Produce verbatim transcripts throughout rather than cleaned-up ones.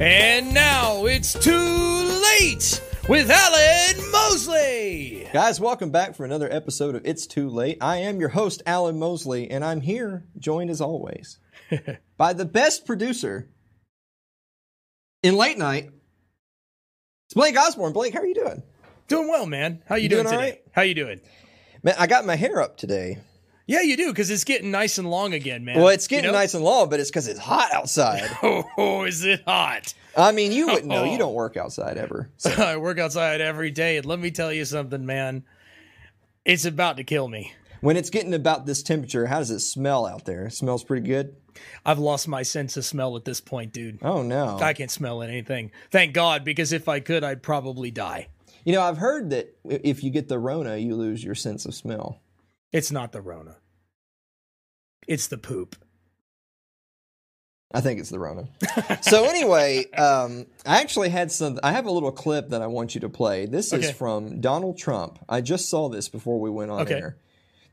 And now it's too late with Alan Mosley. Guys, welcome back for another episode of It's Too Late. I am your host, Alan Mosley, and I'm here, joined as always, by the best producer in late night. It's Blake Osborne. Blake, how are you doing? Doing well, man. How you, you doing, doing today? Right? How you doing? Man, I got my hair up today. Yeah, you do, because it's getting nice and long again, man. Well, it's getting you know? nice and long, but it's because it's hot outside. Oh, is it hot? I mean, you wouldn't know. You don't work outside ever. So. I work outside every day, and let me tell you something, man. It's about to kill me. When it's getting about this temperature, how does it smell out there? It smells pretty good. I've lost my sense of smell at this point, dude. Oh, no. I can't smell anything. Thank God, because if I could, I'd probably die. You know, I've heard that if you get the Rona, you lose your sense of smell. It's not the Rona. It's the poop. I think it's the Rona. So anyway, um, I actually had some, I have a little clip that I want you to play. This okay. is from Donald Trump. I just saw this before we went on okay. air.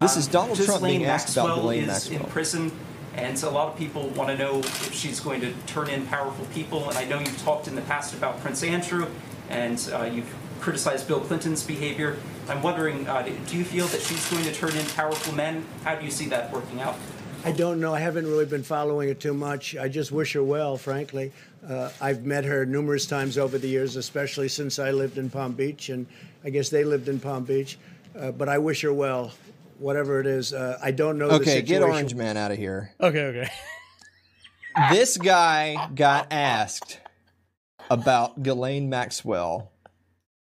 This um, is Donald Trump being asked Maxwell about Ghislaine Maxwell. In prison, and so a lot of people want to know if she's going to turn in powerful people. And I know you've talked in the past about Prince Andrew, and uh, you've criticized Bill Clinton's behavior. I'm wondering, uh, do you feel that she's going to turn in powerful men? How do you see that working out? I don't know. I haven't really been following it too much. I just wish her well, frankly. Uh, I've met her numerous times over the years, especially since I lived in Palm Beach, and I guess they lived in Palm Beach. Uh, but I wish her well, whatever it is. Uh, I don't know the situation. Okay, get Orange Man out of here. Okay, okay. This guy got asked about Ghislaine Maxwell.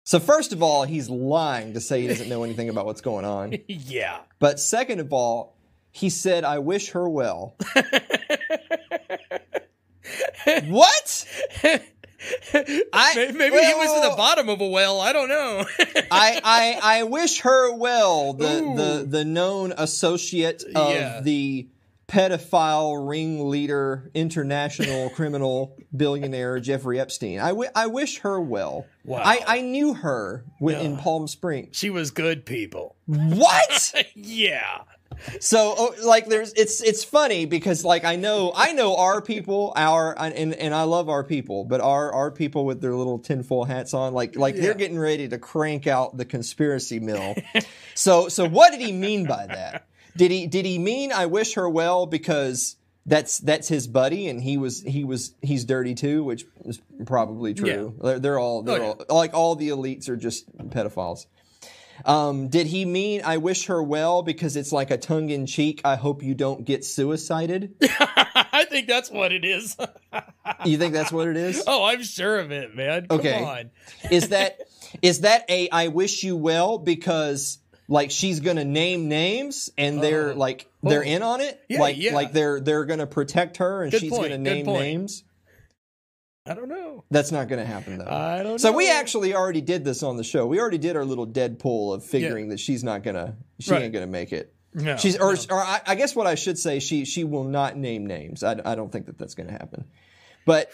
So first of all, he's lying to say he doesn't know anything about what's going on. Yeah. But second of all, he said, I wish her well. What? I, maybe maybe well, he was at the bottom of a well. I don't know. I, I I wish her well, the, the, the known associate of yeah. the pedophile ringleader, international criminal billionaire Jeffrey Epstein. I, w- I wish her well. Wow. I, I knew her w- yeah. in Palm Springs. She was good people. What? Yeah. So oh, like there's it's it's funny because like I know I know our people our and and I love our people, but our our people with their little tinfoil hats on like like yeah. they're getting ready to crank out the conspiracy mill. so so what did he mean by that? Did he did he mean I wish her well because that's that's his buddy and he was he was he's dirty too, which is probably true. Yeah. They're, they're all they're oh, yeah. all like all the elites are just pedophiles. Um, did he mean I wish her well because it's like a tongue-in-cheek, I hope you don't get suicided? I think that's what it is. You think that's what it is? Oh, I'm sure of it, man. Come okay. on. Is that is that a I wish you well because like she's gonna name names and they're uh, like they're oh, in on it? Yeah, like yeah. like they're they're gonna protect her and Good she's point. gonna name names. I don't know. That's not going to happen, though. I don't know. So we actually already did this on the show. We already did our little Deadpool of figuring yeah. that she's not going to, she right. ain't going to make it. No. She's, or, no. or I, I guess what I should say, she she will not name names. I, I don't think that that's going to happen. But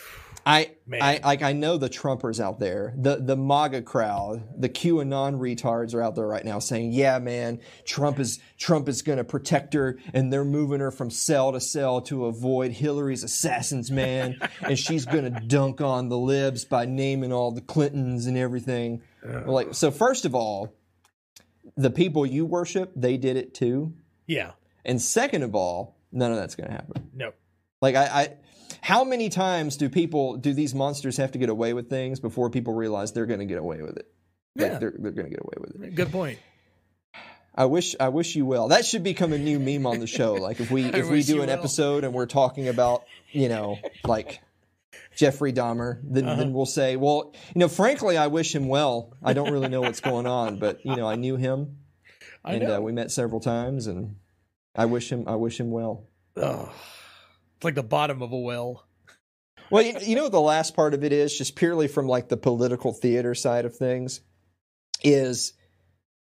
I, I, like, I know the Trumpers out there, the, the MAGA crowd, the QAnon retards are out there right now saying, yeah, man, Trump is Trump is going to protect her, and they're moving her from cell to cell to avoid Hillary's assassins, man. And she's going to dunk on the libs by naming all the Clintons and everything. Uh, like, so first of all, the people you worship, they did it too. Yeah. And second of all, none of that's going to happen. No. Like, I... I How many times do people, do these monsters have to get away with things before people realize they're going to get away with it? Yeah. Like they're they're going to get away with it. Good point. I wish I wish you well. That should become a new meme on the show. Like if we if we do an will. episode and we're talking about, you know, like Jeffrey Dahmer, then, uh-huh. then we'll say, well, you know, frankly, I wish him well. I don't really know what's going on, but, you know, I knew him. I and know. Uh, we met several times and I wish him I wish him well. Oh. It's like the bottom of a well. Well, you, you know, the last part of it is just purely from like the political theater side of things is,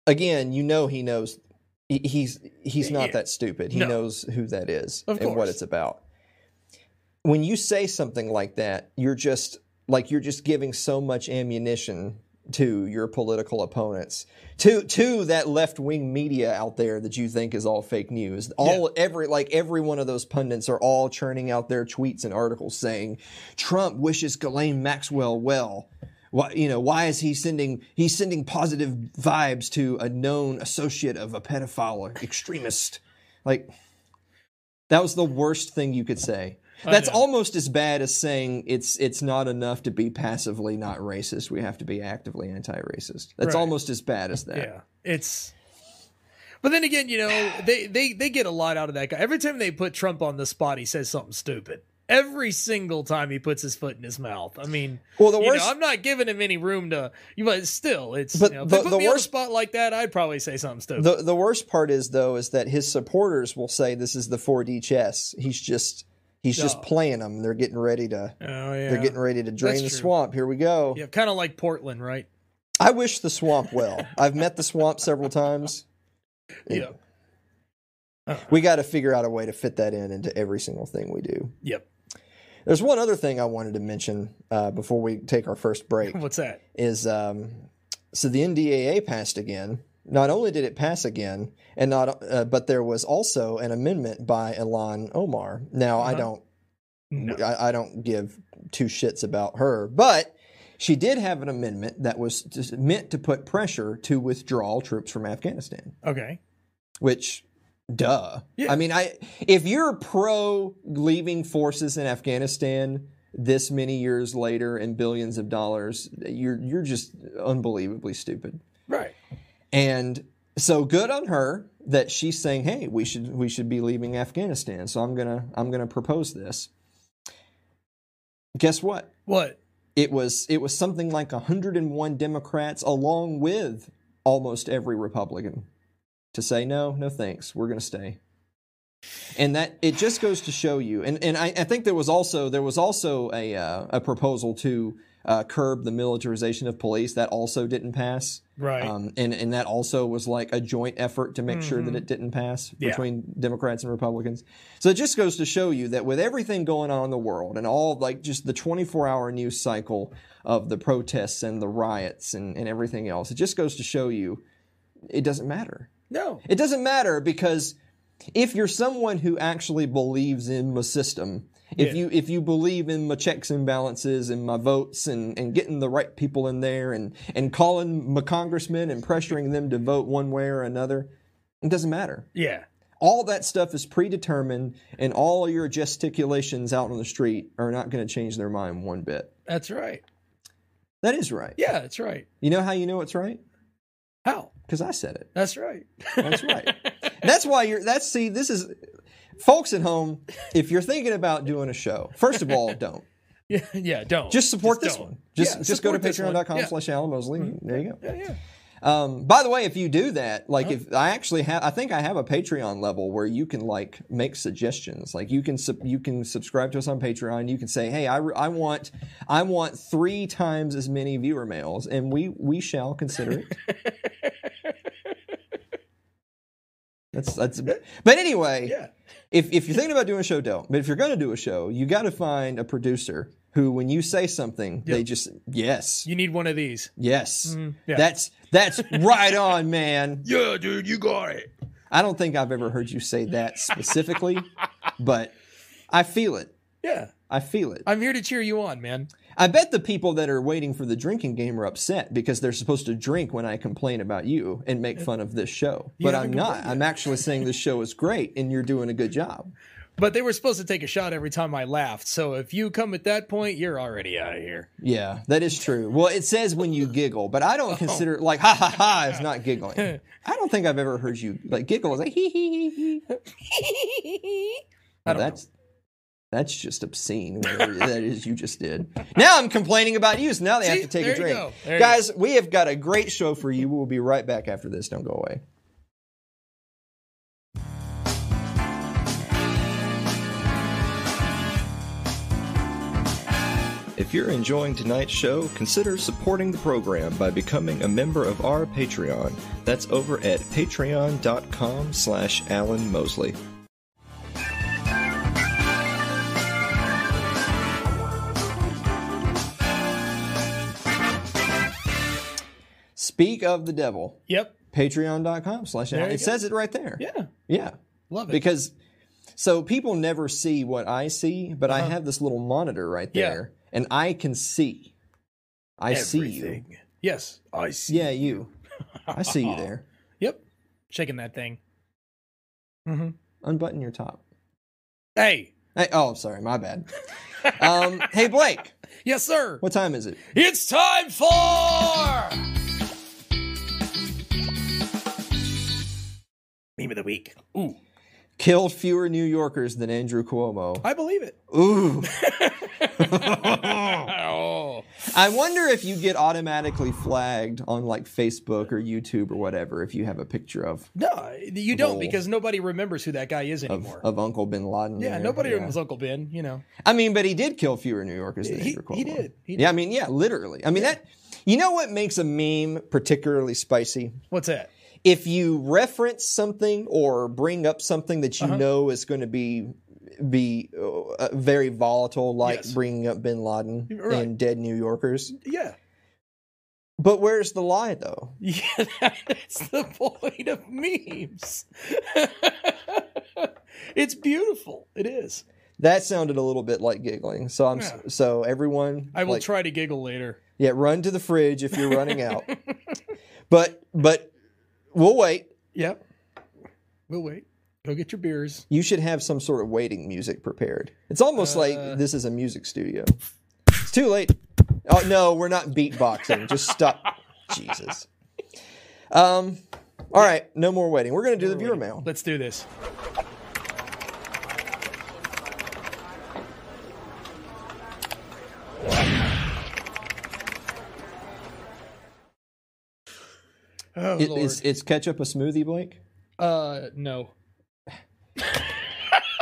again, you know, he knows he, he's he's not yeah. that stupid. He no. knows who that is of and course. what it's about. When you say something like that, you're just like you're just giving so much ammunition to your political opponents, to to that left-wing media out there that you think is all fake news. All yeah. every like every one of those pundits are all churning out their tweets and articles saying Trump wishes Ghislaine Maxwell well. Why, you know, why is he sending he's sending positive vibes to a known associate of a pedophile extremist? Like, that was the worst thing you could say. That's almost as bad as saying it's it's not enough to be passively not racist. We have to be actively anti-racist. That's right. Almost as bad as that. Yeah, it's. But then again, you know, they, they, they get a lot out of that guy. Every time they put Trump on the spot, he says something stupid. Every single time he puts his foot in his mouth. I mean, well, the worst, you know, I'm not giving him any room to, but still, it's, but you know, if the, they put the me worst on a spot like that, I'd probably say something stupid. The, the worst part is, though, is that his supporters will say this is the four D chess. He's just... He's just oh. playing them. They're getting ready to. Oh, yeah. They're getting ready to drain That's the true. swamp. Here we go. Yeah, kind of like Portland, right? I wish the swamp well. I've met the swamp several times. Yeah. Uh-huh. We got to figure out a way to fit that in into every single thing we do. Yep. There's one other thing I wanted to mention uh, before we take our first break. What's that? Is um, so the N D A A passed again. Not only did it pass again, and not, uh, but there was also an amendment by Alan Omar. Now uh-huh. I don't, no. I, I don't give two shits about her, but she did have an amendment that was just meant to put pressure to withdraw troops from Afghanistan. Okay, which, duh. Yeah. I mean, I if you're pro leaving forces in Afghanistan this many years later and billions of dollars, you're you're just unbelievably stupid. Right. And so good on her that she's saying, "Hey, we should we should be leaving Afghanistan." So I'm gonna I'm gonna propose this. Guess what? What? It was it was something like one hundred and one Democrats, along with almost every Republican, to say no, no thanks, we're gonna stay. And that it just goes to show you. And and I, I think there was also there was also a uh, a proposal to. Uh, curb the militarization of police. That also didn't pass. Right. Um, and, and that also was like a joint effort to make mm-hmm. sure that it didn't pass between yeah. Democrats and Republicans. So it just goes to show you that with everything going on in the world and all like just the twenty-four hour news cycle of the protests and the riots and, and everything else, it just goes to show you it doesn't matter. No. It doesn't matter because if you're someone who actually believes in the system, If yeah. you if you believe in my checks and balances and my votes and, and getting the right people in there and, and calling my congressmen and pressuring them to vote one way or another, it doesn't matter. Yeah. All that stuff is predetermined, and all your gesticulations out on the street are not going to change their mind one bit. That's right. That is right. Yeah, that's right. You know how you know it's right? How? Because I said it. That's right. That's right. That's why you're... That's... See, this is... Folks at home, if you're thinking about doing a show, first of all, don't. Yeah, yeah, don't. Just support just this don't. one. Just yeah, just go to patreon dot com yeah. slash Alan Mosley. Mm-hmm. There you go. Yeah, yeah. Um, by the way, if you do that, like huh? if I actually have, I think I have a Patreon level where you can like make suggestions. Like you can sub- you can subscribe to us on Patreon. You can say, hey, I, re- I want I want three times as many viewer mails, and we we shall consider it. That's that's. But anyway, yeah. if if you're thinking about doing a show, don't. But if you're going to do a show, you got to find a producer who, when you say something, yep. they just yes. You need one of these. Yes, mm, yeah. that's that's right on, man. Yeah, dude, you got it. I don't think I've ever heard you say that specifically, but I feel it. Yeah, I feel it. I'm here to cheer you on, man. I bet the people that are waiting for the drinking game are upset because they're supposed to drink when I complain about you and make fun of this show. You but I'm not. Yet. I'm actually saying this show is great and you're doing a good job. But they were supposed to take a shot every time I laughed. So if you come at that point, you're already out of here. Yeah, that is true. Well, it says when you giggle, but I don't consider like ha ha ha is not giggling. I don't think I've ever heard you like giggle. It's like hee hee hee hee. I don't that's, know. That's just obscene, whatever that is you just did. Now I'm complaining about you, so now they See, have to take a drink. Guys, we have got a great show for you. We'll be right back after this. Don't go away. If you're enjoying tonight's show, consider supporting the program by becoming a member of our Patreon. That's over at patreon dot com slash Alan Mosley. Speak of the Devil. Yep. Patreon.com slash It says it right there. Yeah. Yeah. Love it. Because, so people never see what I see, but uh-huh. I have this little monitor right there, yeah. and I can see. I Everything. see you. Yes. I see Yeah, you. I see you there. Yep. Shaking that thing. Mm-hmm. Unbutton your top. Hey. Hey. Oh, I'm sorry. My bad. um, hey, Blake. Yes, sir. What time is it? It's time for... Meme of the week. Ooh. Killed fewer New Yorkers than Andrew Cuomo. I believe it. Ooh. oh. I wonder if you get automatically flagged on like Facebook or YouTube or whatever if you have a picture of. No, you don't, because nobody remembers who that guy is anymore. Of, of Uncle Bin Laden. Yeah, there. nobody yeah. remembers Uncle Bin, you know. I mean, but he did kill fewer New Yorkers than he, Andrew Cuomo. He did. he did. Yeah, I mean, yeah, literally. I mean, yeah. that. You know what makes a meme particularly spicy? What's that? If you reference something or bring up something that you uh-huh. know is going to be be uh, very volatile, like yes. bringing up Bin Laden right. and dead New Yorkers. Yeah. But where's the lie, though? Yeah, that's the point of memes. It's beautiful. It is. That sounded a little bit like giggling. So I'm yeah. so everyone. I will like, try to giggle later. Yeah, run to the fridge if you're running out. but but. We'll wait. Yep. We'll wait. Go get your beers. You should have some sort of waiting music prepared. It's almost uh, like this is a music studio. It's too late. Oh, no, we're not beatboxing. Just stop. Jesus. Um. All right. No more waiting. We're going to do the viewer mail. Let's do this. Oh, it, is, is ketchup a smoothie, Blake? Uh, no.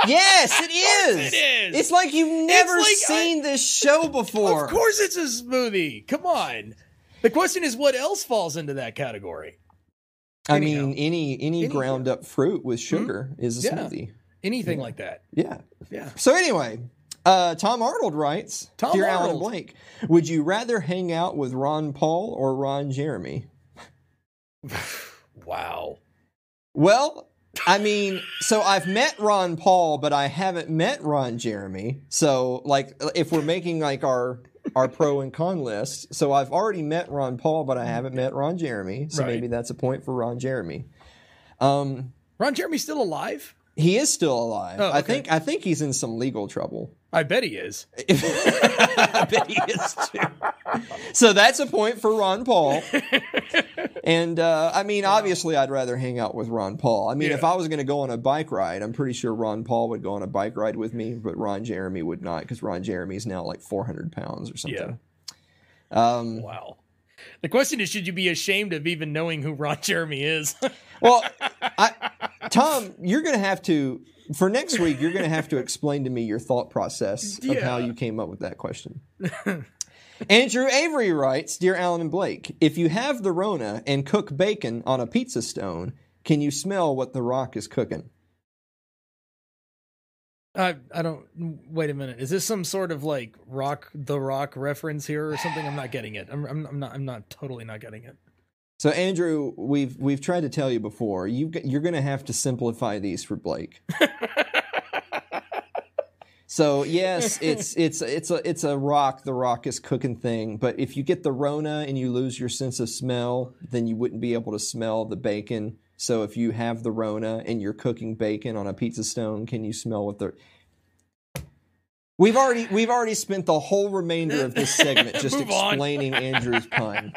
Yes, it is. Of course it is. It's like you've never like seen I, this show before. Of course it's a smoothie. Come on. The question is what else falls into that category? I Anyhow. mean, any any Anything. ground up fruit with sugar mm-hmm. is a yeah. smoothie. Anything yeah. like that. Yeah. Yeah. So anyway, Uh, Tom Arnold writes, Tom Dear Arnold. Alan Blake, would you rather hang out with Ron Paul or Ron Jeremy? Wow. Well, I mean, so I've met Ron Paul, but I haven't met Ron Jeremy. So, like, if we're making like our our pro and con list, so I've already met Ron Paul, but I haven't met Ron Jeremy. So right. maybe that's a point for Ron Jeremy. Um, Ron Jeremy's still alive? He is still alive. Oh, okay. I think I think he's in some legal trouble. I bet he is. I bet he is too. So that's a point for Ron Paul. And uh, I mean, obviously, I'd rather hang out with Ron Paul. I mean, yeah. if I was going to go on a bike ride, I'm pretty sure Ron Paul would go on a bike ride with me, but Ron Jeremy would not, because Ron Jeremy's now like four hundred pounds or something. Yeah. Um, wow. The question is, should you be ashamed of even knowing who Ron Jeremy is? Well, I, Tom, you're going to have to, for next week, you're going to have to explain to me your thought process yeah. of how you came up with that question. Andrew Avery writes, Dear Alan and Blake, if you have the Rona and cook bacon on a pizza stone, can you smell what the Rock is cooking? I I don't, wait a minute. Is this some sort of like rock, the Rock reference here or something? I'm not getting it. I'm, I'm, I'm not, I'm not totally not getting it. So Andrew, we've, we've tried to tell you before, you you're going to have to simplify these for Blake. So yes, it's, it's, it's a, it's a rock. The Rock is cooking thing. But if you get the Rona and you lose your sense of smell, then you wouldn't be able to smell the bacon. So if you have the Rona and you're cooking bacon on a pizza stone, can you smell what the... We've already we've already spent the whole remainder of this segment just explaining Andrew's pun.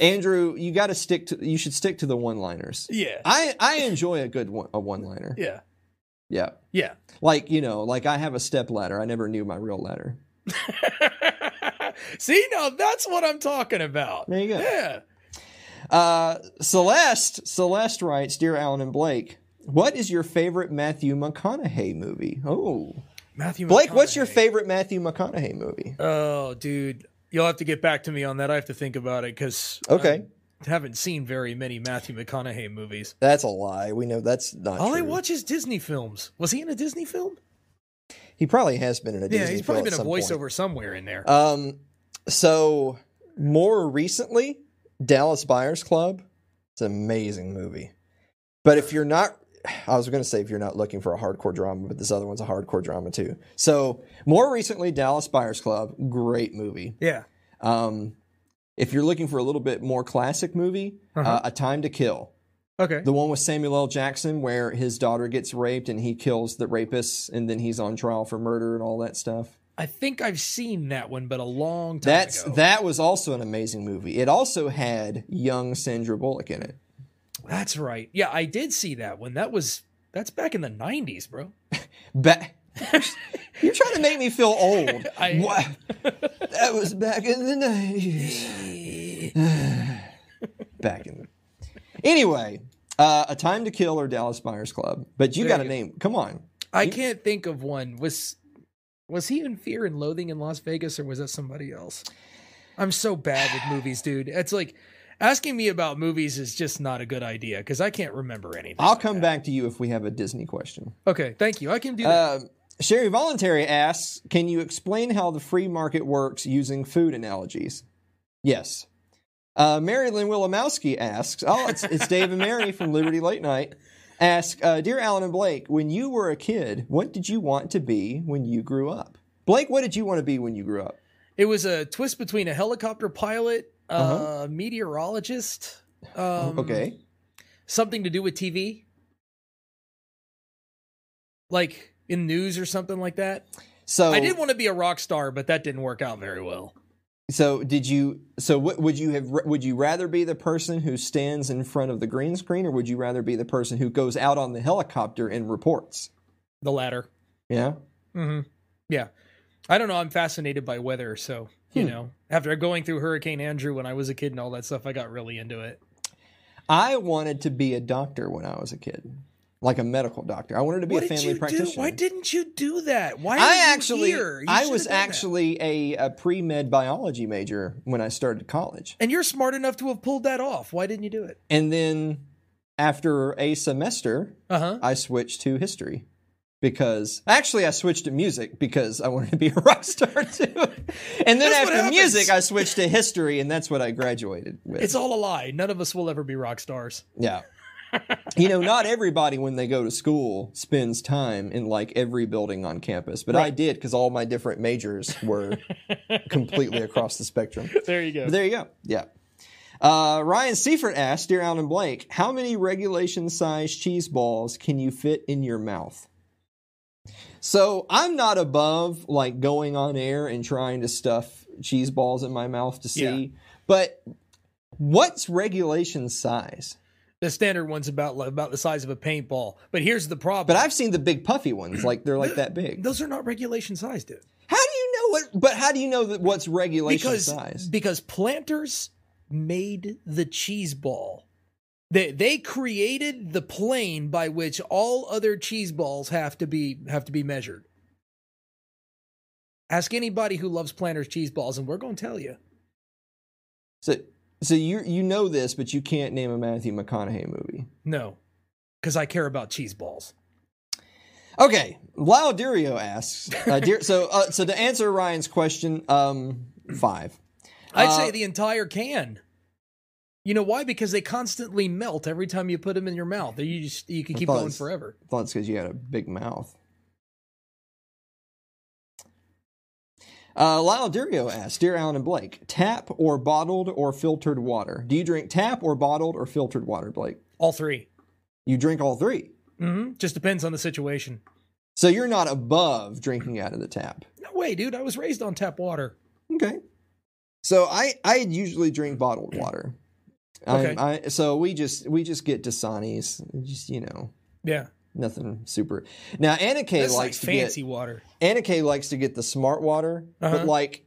Andrew, you got to stick to you should stick to the one-liners. Yeah. I, I enjoy a good one, a one-liner. Yeah. Yeah. Yeah. Like, you know, like I have a step ladder. I never knew my real ladder. See, now that's what I'm talking about. There you go. Yeah. Uh, Celeste, Celeste writes, Dear Alan and Blake, what is your favorite Matthew McConaughey movie? Oh, Matthew Blake, what's your favorite Matthew McConaughey movie? Oh, dude, you'll have to get back to me on that. I have to think about it because okay. I haven't seen very many Matthew McConaughey movies. That's a lie. We know that's not All true. All I watch is Disney films. Was he in a Disney film? He probably has been in a Disney film. Yeah, he's probably been a voiceover somewhere in there. Um, so more recently... Dallas Buyers Club, it's an amazing movie. But if you're not, I was going to say if you're not looking for a hardcore drama, but this other one's a hardcore drama too. So more recently, Dallas Buyers Club, great movie. Yeah. Um, if you're looking for a little bit more classic movie, uh-huh. uh, A Time to Kill. Okay. The one with Samuel L. Jackson where his daughter gets raped and he kills the rapists and then he's on trial for murder and all that stuff. I think I've seen that one, but a long time That's, ago. That was also an amazing movie. It also had young Sandra Bullock in it. That's right. Yeah, I did see that one. That was that's back in the nineties, bro. back You're trying to make me feel old. I, what? That was back in the nineties. back in the Anyway, uh, A Time to Kill or Dallas Buyers Club. But you there got a name. Come on. I you... can't think of one. Was was he in Fear and Loathing in Las Vegas, or was that somebody else? I'm so bad with movies, dude. It's like asking me about movies is just not a good idea because I can't remember anything. I'll like come that. back to you if we have a Disney question. Okay, thank you. I can do that. Uh, Sherry Voluntary asks, can you explain how the free market works using food analogies? Yes. Uh, Mary Lynn Wilomowski asks, oh, it's, it's Dave and Mary from Liberty Late Night, ask, uh, Dear Alan and Blake, when you were a kid, what did you want to be when you grew up? Blake, what did you want to be when you grew up? It was a twist between a helicopter pilot, a uh, uh-huh. meteorologist, um, okay, something to do with T V, like in news or something like that. So I did want to be a rock star, but that didn't work out very well. So did you? So what would you have? Would you rather be the person who stands in front of the green screen, or would you rather be the person who goes out on the helicopter and reports? The latter. Yeah. Mm-hmm. Yeah. I don't know. I'm fascinated by weather, so you hmm. know, after going through Hurricane Andrew when I was a kid and all that stuff, I got really into it. I wanted to be a doctor when I was a kid, like a medical doctor. I wanted to be what a family practitioner. Do? Why didn't you do that? Why? I you actually, here? You I was actually a, a pre-med biology major when I started college. And you're smart enough to have pulled that off. Why didn't you do it? And then after a semester, uh-huh. I switched to history because actually I switched to music because I wanted to be a rock star too. And then after music, I switched to history, and that's what I graduated with. It's all a lie. None of us will ever be rock stars. Yeah. You know, not everybody when they go to school spends time in like every building on campus, but right. I did because all my different majors were completely across the spectrum. There you go. But there you go. Yeah. Uh, Ryan Seifert asked, Dear Alan and Blake, how many regulation-sized cheese balls can you fit in your mouth? So I'm not above like going on air and trying to stuff cheese balls in my mouth to see, yeah. but what's regulation size? The standard one's about about the size of a paintball. But here's the problem. But I've seen the big puffy ones, like they're like that big. Those are not regulation size, dude. How do you know what but how do you know that what's regulation because, size? Because Planters made the cheese ball. They they created the plane by which all other cheese balls have to be have to be measured. Ask anybody who loves Planters cheese balls, and we're gonna tell you. So So you you know this, but you can't name a Matthew McConaughey movie. No, because I care about cheese balls. Okay, Lyle Durio asks. Uh, dear, so uh, so to answer Ryan's question, um, five. I'd uh, say the entire can. You know why? Because they constantly melt every time you put them in your mouth. You just you can keep going forever. I thought it's because you had a big mouth. Uh, Lyle Durio asks, Dear Alan and Blake, tap or bottled or filtered water? Do you drink tap or bottled or filtered water, Blake? All three. You drink all three? Mm-hmm. Just depends on the situation. So you're not above drinking out of the tap? No way, dude. I was raised on tap water. Okay. So I, I usually drink bottled water. Okay. I, I, so we just we just get Dasani's, just, you know. Yeah. Nothing super. Now, Annika likes like to fancy get fancy water. Annika likes to get the smart water, uh-huh. but like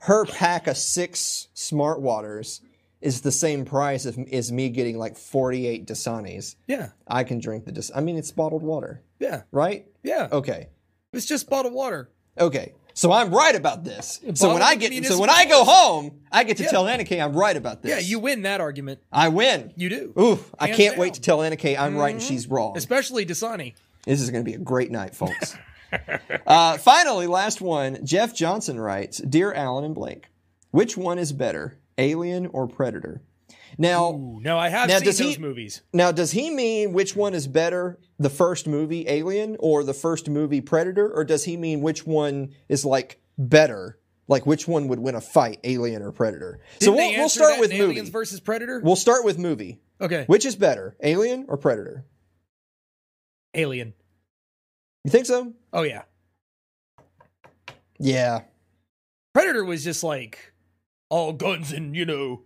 her pack of six smart waters is the same price as, as me getting like forty-eight Dasani's. Yeah, I can drink the Dasani. I mean, it's bottled water. Yeah, right. Yeah. Okay. It's just bottled water. Okay. So I'm right about this. Bottled so when I get so when I go home, I get to yeah. tell Annika I'm right about this. Yeah, you win that argument. I win. You do. Ooh, Hands I can't down. wait to tell Annika I'm mm-hmm. right and she's wrong. Especially Dasani. This is going to be a great night, folks. uh, finally, last one. Jeff Johnson writes, Dear Alan and Blake, which one is better, Alien or Predator? Now, Ooh, no, I have now, seen does those he, movies. Now, does he mean which one is better, the first movie Alien or the first movie Predator, or does he mean which one is like better? Like which one would win a fight, Alien or Predator? Didn't so we'll, we'll start with movie. Aliens versus Predator? We'll start with movie. Okay. Which is better, Alien or Predator? Alien. You think so? Oh, yeah. Yeah. Predator was just like all guns and, you know,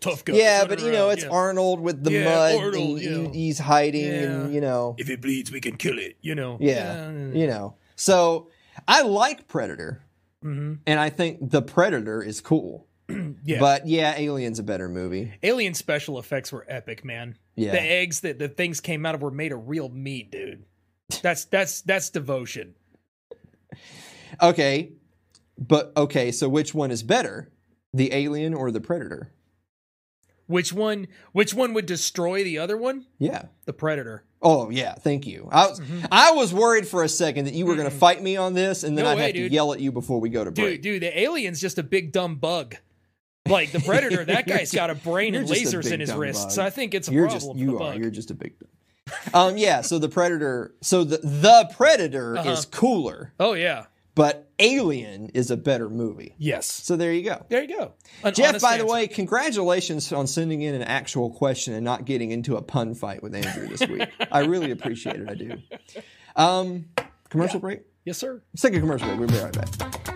tough guys. Yeah, but, you know, it's yeah. Arnold with the yeah, mud. Arnold, and, you know. He's hiding yeah. and, you know. If it bleeds, we can kill it, you know. Yeah, yeah. You know. So I like Predator. Mm-hmm. And I think the Predator is cool. Yeah. But yeah, Alien's a better movie. Alien special effects were epic, man. Yeah. The eggs that the things came out of were made of real meat, dude. That's that's that's devotion. Okay. But okay, so which one is better? The Alien or the Predator? Which one which one would destroy the other one? Yeah. The Predator. Oh, yeah. Thank you. I, mm-hmm. I was worried for a second that you were going to fight me on this, and then no I'd way, have to dude. yell at you before we go to break. Dude, dude, the Alien's just a big, dumb bug. Like, the Predator, that guy's got a brain and lasers in his wrists. Bug. So I think it's a you're problem just, you the are. Bug. You're just a big dumb um, yeah, so the Predator... So the, the Predator uh-huh. is cooler. Oh, yeah. But Alien is a better movie. Yes. So there you go. There you go. An Jeff, by answer. the way, congratulations on sending in an actual question and not getting into a pun fight with Andrew this week. I really appreciate it. I do. Um, commercial yeah. break? Yes, sir. Let's take a commercial break. We'll be right back.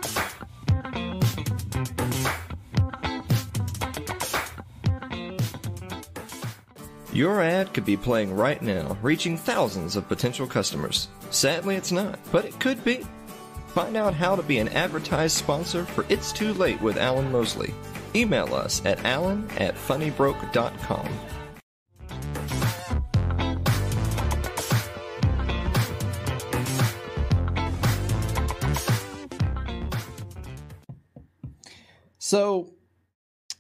Your ad could be playing right now, reaching thousands of potential customers. Sadly, it's not, but it could be. Find out how to be an advertised sponsor for It's Too Late with Alan Mosley. Email us at alan at funnybroke dot com. So,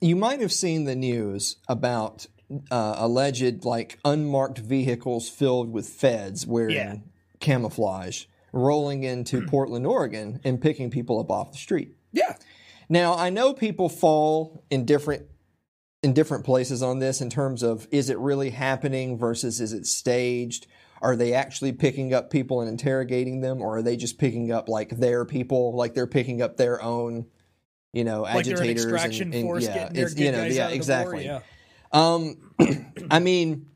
you might have seen the news about uh, alleged, like, unmarked vehicles filled with feds wearing yeah. camouflage. Rolling into mm. Portland, Oregon, and picking people up off the street. Yeah. Now, I know people fall in different in different places on this in terms of is it really happening versus is it staged? Are they actually picking up people and interrogating them, or are they just picking up like their people, like they're picking up their own, you know, like agitators? Like extraction and, and, force yeah, getting their good you know, guys yeah, out exactly. of the war, yeah. Um, I mean.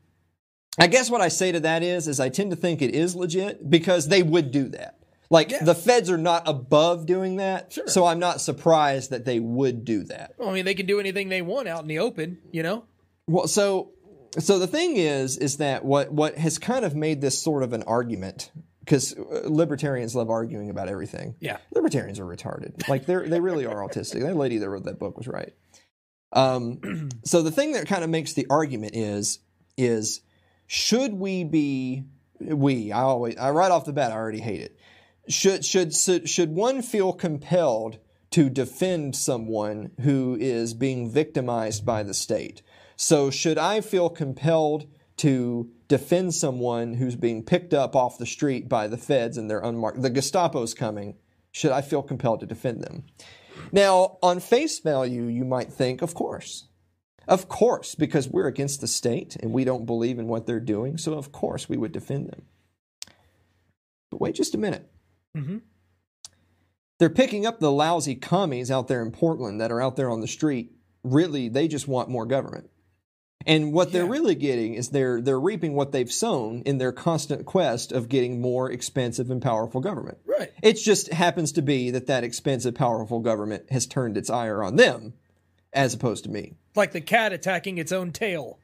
I guess what I say to that is, is I tend to think it is legit because they would do that. Like, yeah. the feds are not above doing that, sure. so I'm not surprised that they would do that. Well, I mean, they can do anything they want out in the open, you know? Well, so so the thing is, is that what, what has kind of made this sort of an argument, because libertarians love arguing about everything. Yeah. Libertarians are retarded. Like, they're, they really are autistic. That lady that wrote that book was right. Um, so the thing that kind of makes the argument is is... Should we be we? I always I right off the bat I already hate it. Should should should one feel compelled to defend someone who is being victimized by the state? So should I feel compelled to defend someone who's being picked up off the street by the feds and they're unmarked? The Gestapo's coming. Should I feel compelled to defend them? Now, on face value, you might think, of course. Of course, because we're against the state and we don't believe in what they're doing, so of course we would defend them. But wait just a minute. Mm-hmm. They're picking up the lousy commies out there in Portland that are out there on the street. Really, they just want more government. And what yeah. they're really getting is they're they're reaping what they've sown in their constant quest of getting more expensive and powerful government. Right. It just happens to be that that expensive, powerful government has turned its ire on them as opposed to me. Like the cat attacking its own tail.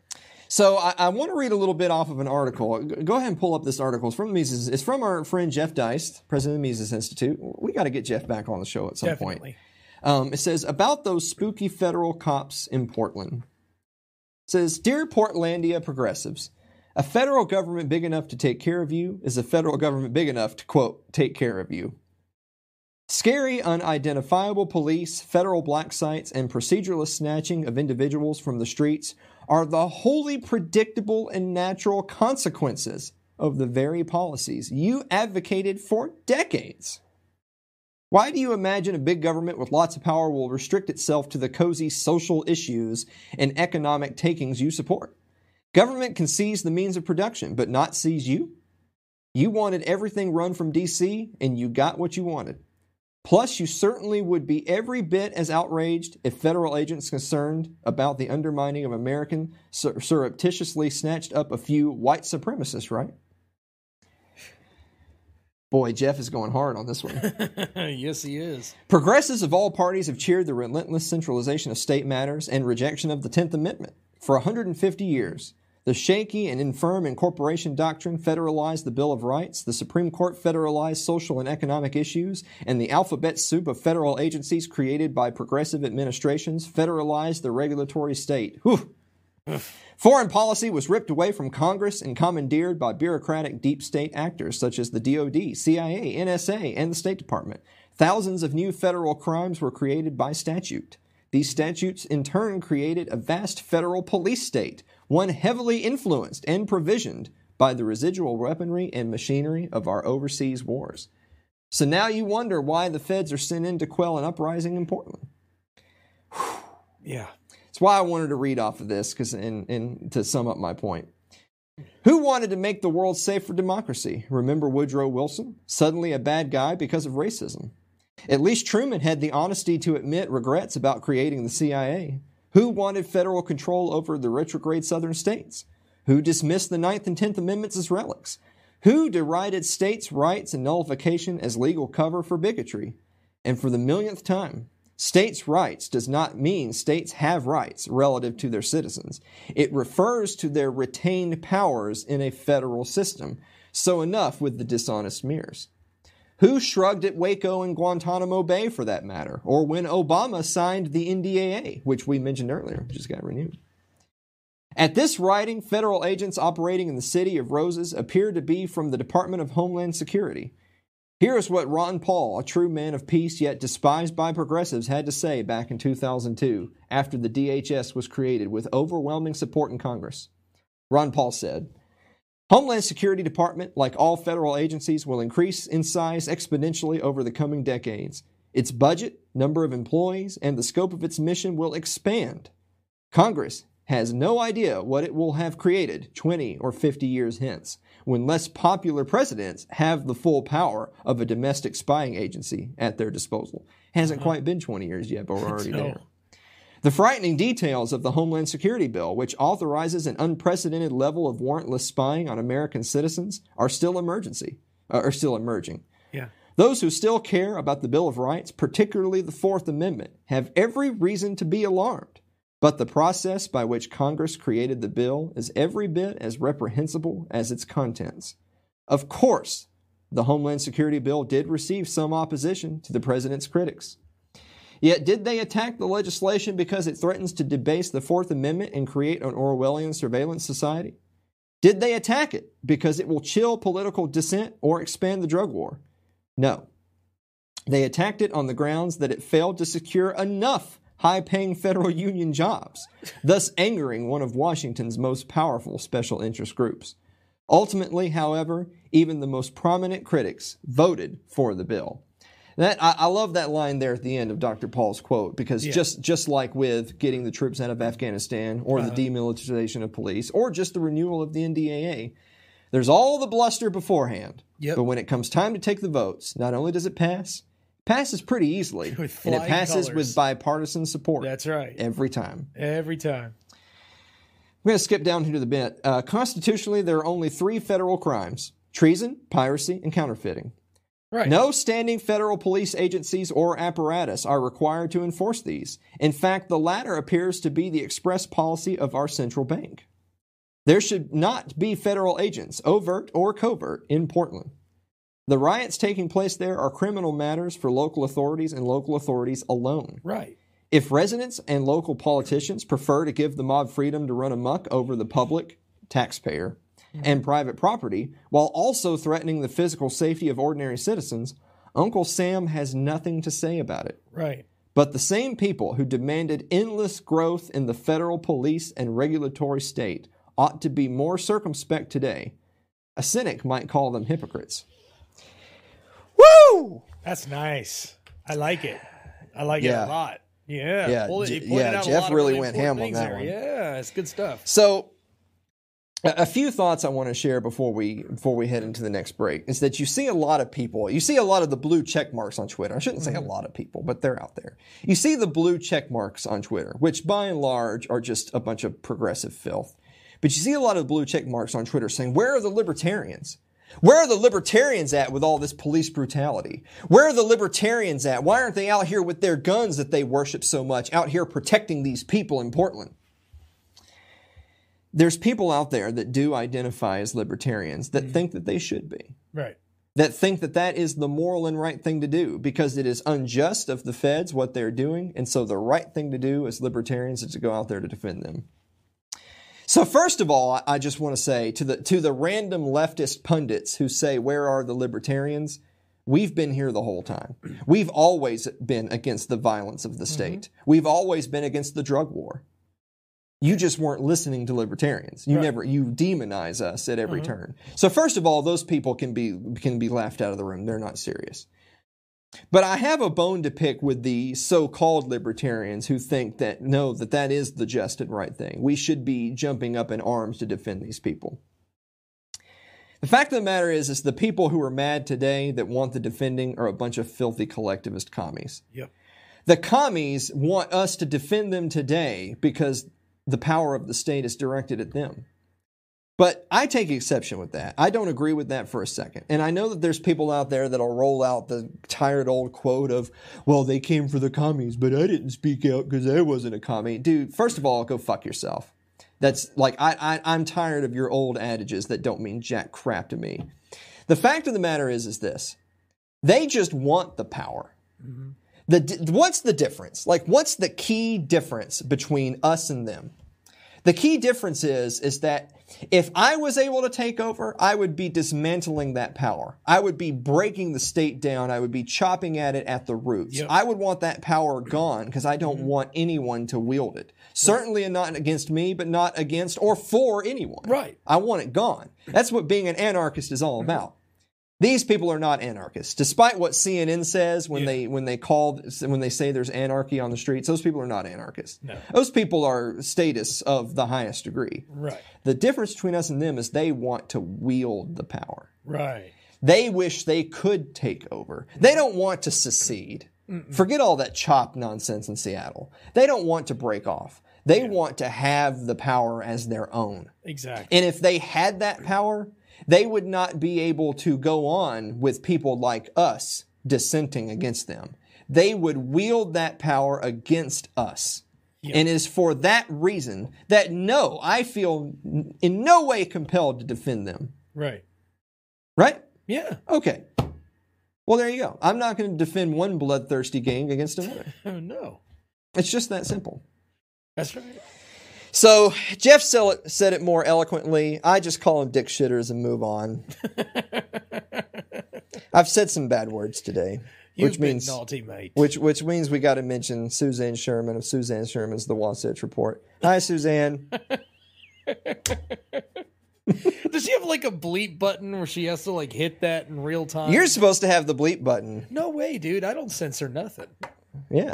So I, I want to read a little bit off of an article. Go ahead and pull up this article. It's from the Mises. It's from our friend Jeff Deist, president of the Mises Institute. We got to get Jeff back on the show at some Definitely. point. Um, it says, about those spooky federal cops in Portland. It says, dear Portlandia progressives, a federal government big enough to take care of you is a federal government big enough to, quote, take care of you. Scary, unidentifiable police, federal black sites, and proceduralist snatching of individuals from the streets are the wholly predictable and natural consequences of the very policies you advocated for decades. Why do you imagine a big government with lots of power will restrict itself to the cozy social issues and economic takings you support? Government can seize the means of production, but not seize you? You wanted everything run from D C, and you got what you wanted. Plus, you certainly would be every bit as outraged if federal agents concerned about the undermining of American sur- surreptitiously snatched up a few white supremacists, right? Boy, Jeff is going hard on this one. Yes, he is. Progressives of all parties have cheered the relentless centralization of state matters and rejection of the Tenth Amendment for one hundred fifty years. The shaky and infirm incorporation doctrine federalized the Bill of Rights, the Supreme Court federalized social and economic issues, and the alphabet soup of federal agencies created by progressive administrations federalized the regulatory state. Whew. Foreign policy was ripped away from Congress and commandeered by bureaucratic deep state actors such as the D O D, C I A, N S A, and the State Department. Thousands of new federal crimes were created by statute. These statutes in turn created a vast federal police state, one heavily influenced and provisioned by the residual weaponry and machinery of our overseas wars. So now you wonder why the feds are sent in to quell an uprising in Portland. Whew. Yeah. That's why I wanted to read off of this, because and, and to sum up my point. Who wanted to make the world safe for democracy? Remember Woodrow Wilson? Suddenly a bad guy because of racism. At least Truman had the honesty to admit regrets about creating the C I A. Who wanted federal control over the retrograde southern states? Who dismissed the Ninth and Tenth Amendments as relics? Who derided states' rights and nullification as legal cover for bigotry? And for the millionth time, states' rights does not mean states have rights relative to their citizens. It refers to their retained powers in a federal system. So enough with the dishonest mirrors. Who shrugged at Waco and Guantanamo Bay, for that matter, or when Obama signed the N D A A, which we mentioned earlier, just got renewed? At this writing, federal agents operating in the City of Roses appear to be from the Department of Homeland Security. Here is what Ron Paul, a true man of peace yet despised by progressives, had to say back in two thousand two after the D H S was created with overwhelming support in Congress. Ron Paul said, Homeland Security Department, like all federal agencies, will increase in size exponentially over the coming decades. Its budget, number of employees, and the scope of its mission will expand. Congress has no idea what it will have created twenty or fifty years hence, when less popular presidents have the full power of a domestic spying agency at their disposal. Hasn't uh-huh. quite been twenty years yet, but we're already no. there. The frightening details of the Homeland Security Bill, which authorizes an unprecedented level of warrantless spying on American citizens, are still emergency, uh, are still emerging. Yeah. Those who still care about the Bill of Rights, particularly the Fourth Amendment, have every reason to be alarmed. But the process by which Congress created the bill is every bit as reprehensible as its contents. Of course, the Homeland Security Bill did receive some opposition to the president's critics. Yet did they attack the legislation because it threatens to debase the Fourth Amendment and create an Orwellian surveillance society? Did they attack it because it will chill political dissent or expand the drug war? No. They attacked it on the grounds that it failed to secure enough high-paying federal union jobs, thus angering one of Washington's most powerful special interest groups. Ultimately, however, even the most prominent critics voted for the bill. That I, I love that line there at the end of Doctor Paul's quote, because yeah. just, just like with getting the troops out of Afghanistan or uh-huh. the demilitarization of police or just the renewal of the N D A A, there's all the bluster beforehand. Yep. But when it comes time to take the votes, not only does it pass, passes pretty easily, and it passes colors. With bipartisan support. That's right. Every time. Every time. We're going to skip down here to the bit. Uh, constitutionally, there are only three federal crimes: treason, piracy, and counterfeiting. Right. No standing federal police agencies or apparatus are required to enforce these. In fact, the latter appears to be the express policy of our central bank. There should not be federal agents, overt or covert, in Portland. The riots taking place there are criminal matters for local authorities and local authorities alone. Right. If residents and local politicians prefer to give the mob freedom to run amok over the public, taxpayer, and private property, while also threatening the physical safety of ordinary citizens, Uncle Sam has nothing to say about it. Right. But the same people who demanded endless growth in the federal police and regulatory state ought to be more circumspect today. A cynic might call them hypocrites. Woo! That's nice. I like it. I like yeah. it a lot. Yeah. Yeah. Pull it, you pointed yeah. out Jeff a lot of really went ham on that there. one. Yeah. It's good stuff. So a few thoughts I want to share before we before we head into the next break is that you see a lot of people, you see a lot of the blue check marks on Twitter. I shouldn't say a lot of people, but they're out there. You see the blue check marks on Twitter, which by and large are just a bunch of progressive filth. But you see a lot of blue check marks on Twitter saying, where are the libertarians? Where are the libertarians at with all this police brutality? Where are the libertarians at? Why aren't they out here with their guns that they worship so much, out here protecting these people in Portland? There's people out there that do identify as libertarians that mm-hmm. think that they should be. Right. That think that that is the moral and right thing to do because it is unjust of the feds what they're doing. And so the right thing to do as libertarians is to go out there to defend them. So first of all, I just want to say to the to the random leftist pundits who say, where are the libertarians? We've been here the whole time. We've always been against the violence of the state. Mm-hmm. We've always been against the drug war. You just weren't listening to libertarians. You right. never you demonize us at every mm-hmm. turn. So first of all, those people can be can be laughed out of the room. They're not serious. But I have a bone to pick with the so-called libertarians who think that, no, that that is the just and right thing. We should be jumping up in arms to defend these people. The fact of the matter is, is the people who are mad today that want the defending are a bunch of filthy collectivist commies. Yep. The commies want us to defend them today because the power of the state is directed at them. But I take exception with that. I don't agree with that for a second. And I know that there's people out there that'll roll out the tired old quote of, well, they came for the commies, but I didn't speak out because I wasn't a commie. Dude, first of all, go fuck yourself. That's like, I, I, I'm tired of your old adages that don't mean jack crap to me. The fact of the matter is, is this. They just want the power. Mm-hmm. The, what's the difference? Like, what's the key difference between us and them? The key difference is, is that if I was able to take over, I would be dismantling that power. I would be breaking the state down. I would be chopping at it at the roots. Yep. I would want that power gone because I don't mm-hmm. want anyone to wield it. Certainly right. not against me, but not against or for anyone. Right. I want it gone. That's what being an anarchist is all about. These people are not anarchists. Despite what C N N says when yeah. they when they call when they say there's anarchy on the streets, those people are not anarchists. No. Those people are statists of the highest degree. Right. The difference between us and them is they want to wield the power. Right. They wish they could take over. They don't want to secede. Mm-mm. Forget all that chop nonsense in Seattle. They don't want to break off. They yeah. want to have the power as their own. Exactly. And if they had that power, they would not be able to go on with people like us dissenting against them. They would wield that power against us. Yep. And it is for that reason that, no, I feel in no way compelled to defend them. Right. Right? Yeah. Okay. Well, there you go. I'm not going to defend one bloodthirsty gang against another. No. It's just that simple. That's right. So Jeff said it more eloquently. I just call them dick shitters and move on. I've said some bad words today, You've which means naughty, mate. Which which means we got to mention Suzanne Sherman of Suzanne Sherman's The Wasatch Report. Hi, Suzanne. Does she have like a bleep button where she has to like hit that in real time? You're supposed to have the bleep button. No way, dude. I don't censor nothing. Yeah.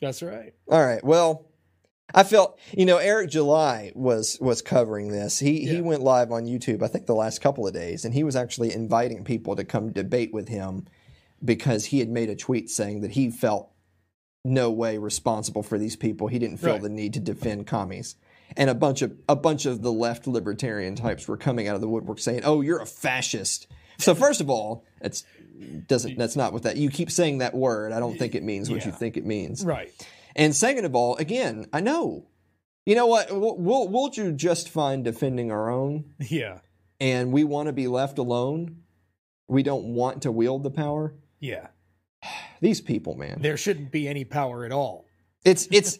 That's right. All right. Well, I felt, you know, Eric July was was covering this. He yeah. he went live on YouTube, I think the last couple of days, and he was actually inviting people to come debate with him because he had made a tweet saying that he felt no way responsible for these people. He didn't feel right. the need to defend commies. And a bunch of a bunch of the left libertarian types were coming out of the woodwork saying, "Oh, you're a fascist." So first of all, it's doesn't that's not what that you keep saying that word. I don't think it means what yeah. you think it means. Right. And second of all, again, I know. You know what? We'll, we'll, we'll you just fine defending our own. Yeah. And we want to be left alone. We don't want to wield the power. Yeah. These people, man. There shouldn't be any power at all. It's it's.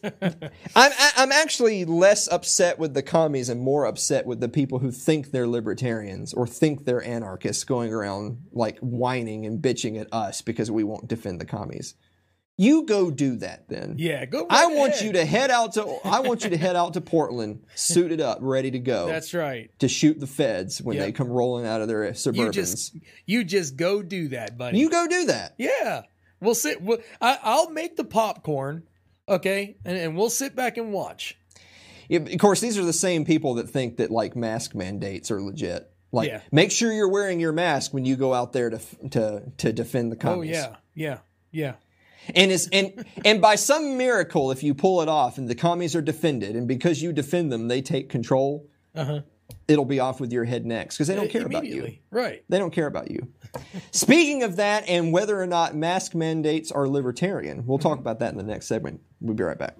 I'm I'm actually less upset with the commies and more upset with the people who think they're libertarians or think they're anarchists going around like whining and bitching at us because we won't defend the commies. You go do that then. Yeah, go. Right I want ahead. you to head out to. I want you to head out to Portland, suited up, ready to go. That's right. To shoot the feds when yep. they come rolling out of their Suburbans. You just, you just go do that, buddy. You go do that. Yeah, we'll sit. We'll, I, I'll make the popcorn, okay, and, and we'll sit back and watch. Yeah, of course, these are the same people that think that like mask mandates are legit. Like, yeah. make sure you're wearing your mask when you go out there to to to defend the commies. Oh yeah, yeah, yeah. And it's, and and by some miracle, if you pull it off and the commies are defended, and because you defend them, they take control, uh-huh. it'll be off with your head next because they don't care about you. Right. They don't care about you. Speaking of that and whether or not mask mandates are libertarian, we'll talk about that in the next segment. We'll be right back.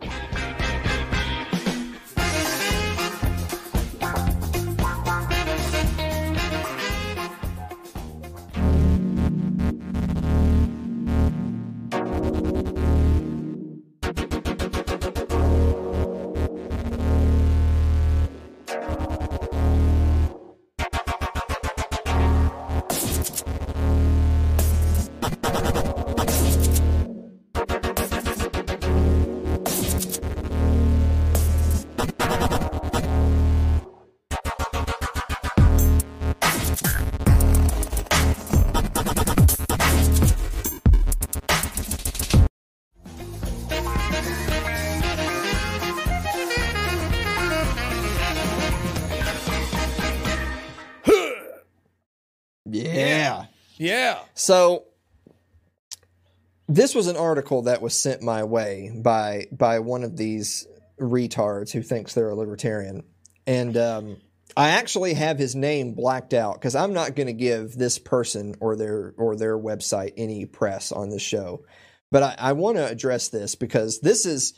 Yeah. So this was an article that was sent my way by by one of these retards who thinks they're a libertarian. And um, I actually have his name blacked out because I'm not going to give this person or their or their website any press on this show. But I, I want to address this because this is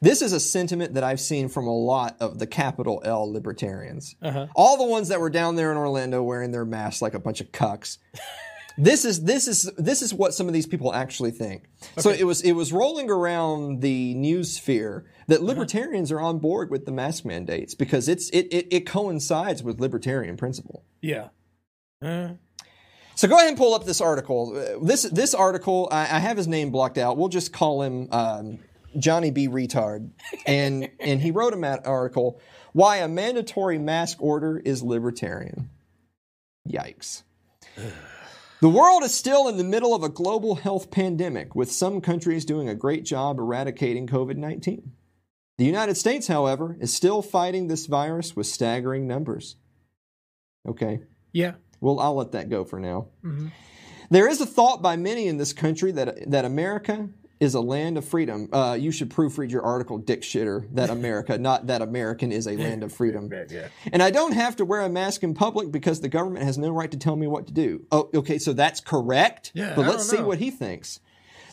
this is a sentiment that I've seen from a lot of the capital L libertarians. Uh-huh. All the ones that were down there in Orlando wearing their masks like a bunch of cucks. This is this is this is what some of these people actually think. Okay. So it was it was rolling around the news sphere that libertarians uh-huh. are on board with the mask mandates because it's it it, it coincides with libertarian principle. Yeah. Uh. So go ahead and pull up this article. This this article I, I have his name blocked out. We'll just call him um, Johnny B. Retard, and and he wrote an article why a mandatory mask order is libertarian. Yikes. The world is still in the middle of a global health pandemic, with some countries doing a great job eradicating COVID nineteen. The United States, however, is still fighting this virus with staggering numbers. Okay. Yeah. Well, I'll let that go for now. Mm-hmm. There is a thought by many in this country that that America is a land of freedom. Uh, you should proofread your article, Dick Shitter, that America, not that American is a land of freedom. Yeah. And I don't have to wear a mask in public because the government has no right to tell me what to do. Oh, okay, so that's correct. Yeah, but let's see what he thinks.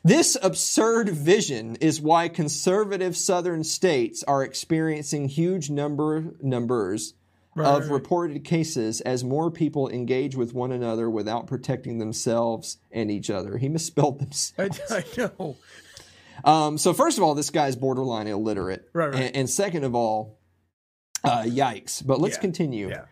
This absurd vision is why conservative southern states are experiencing huge number numbers right, of right. reported cases as more people engage with one another without protecting themselves and each other. He misspelled themselves. I, I know. Um, so first of all, this guy's borderline illiterate. Right, right. And, and second of all, uh, yikes. But let's yeah, continue. Yeah.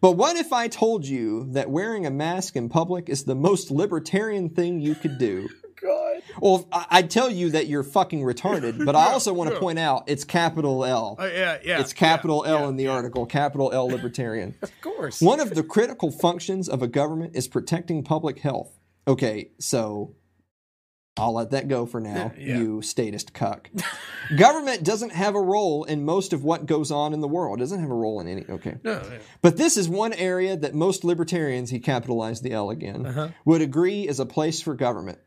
But what if I told you that wearing a mask in public is the most libertarian thing you could do? God. Well, I'd tell you that you're fucking retarded, but yeah, I also want to yeah. point out it's capital L. Uh, yeah, yeah. It's capital yeah, L yeah, in the yeah. article, capital L libertarian. Of course. One of the critical functions of a government is protecting public health. Okay, so I'll let that go for now, yeah. you statist cuck. Government doesn't have a role in most of what goes on in the world. It doesn't have a role in any, okay. No, yeah. But this is one area that most libertarians, he capitalized the L again, uh-huh. would agree is a place for government.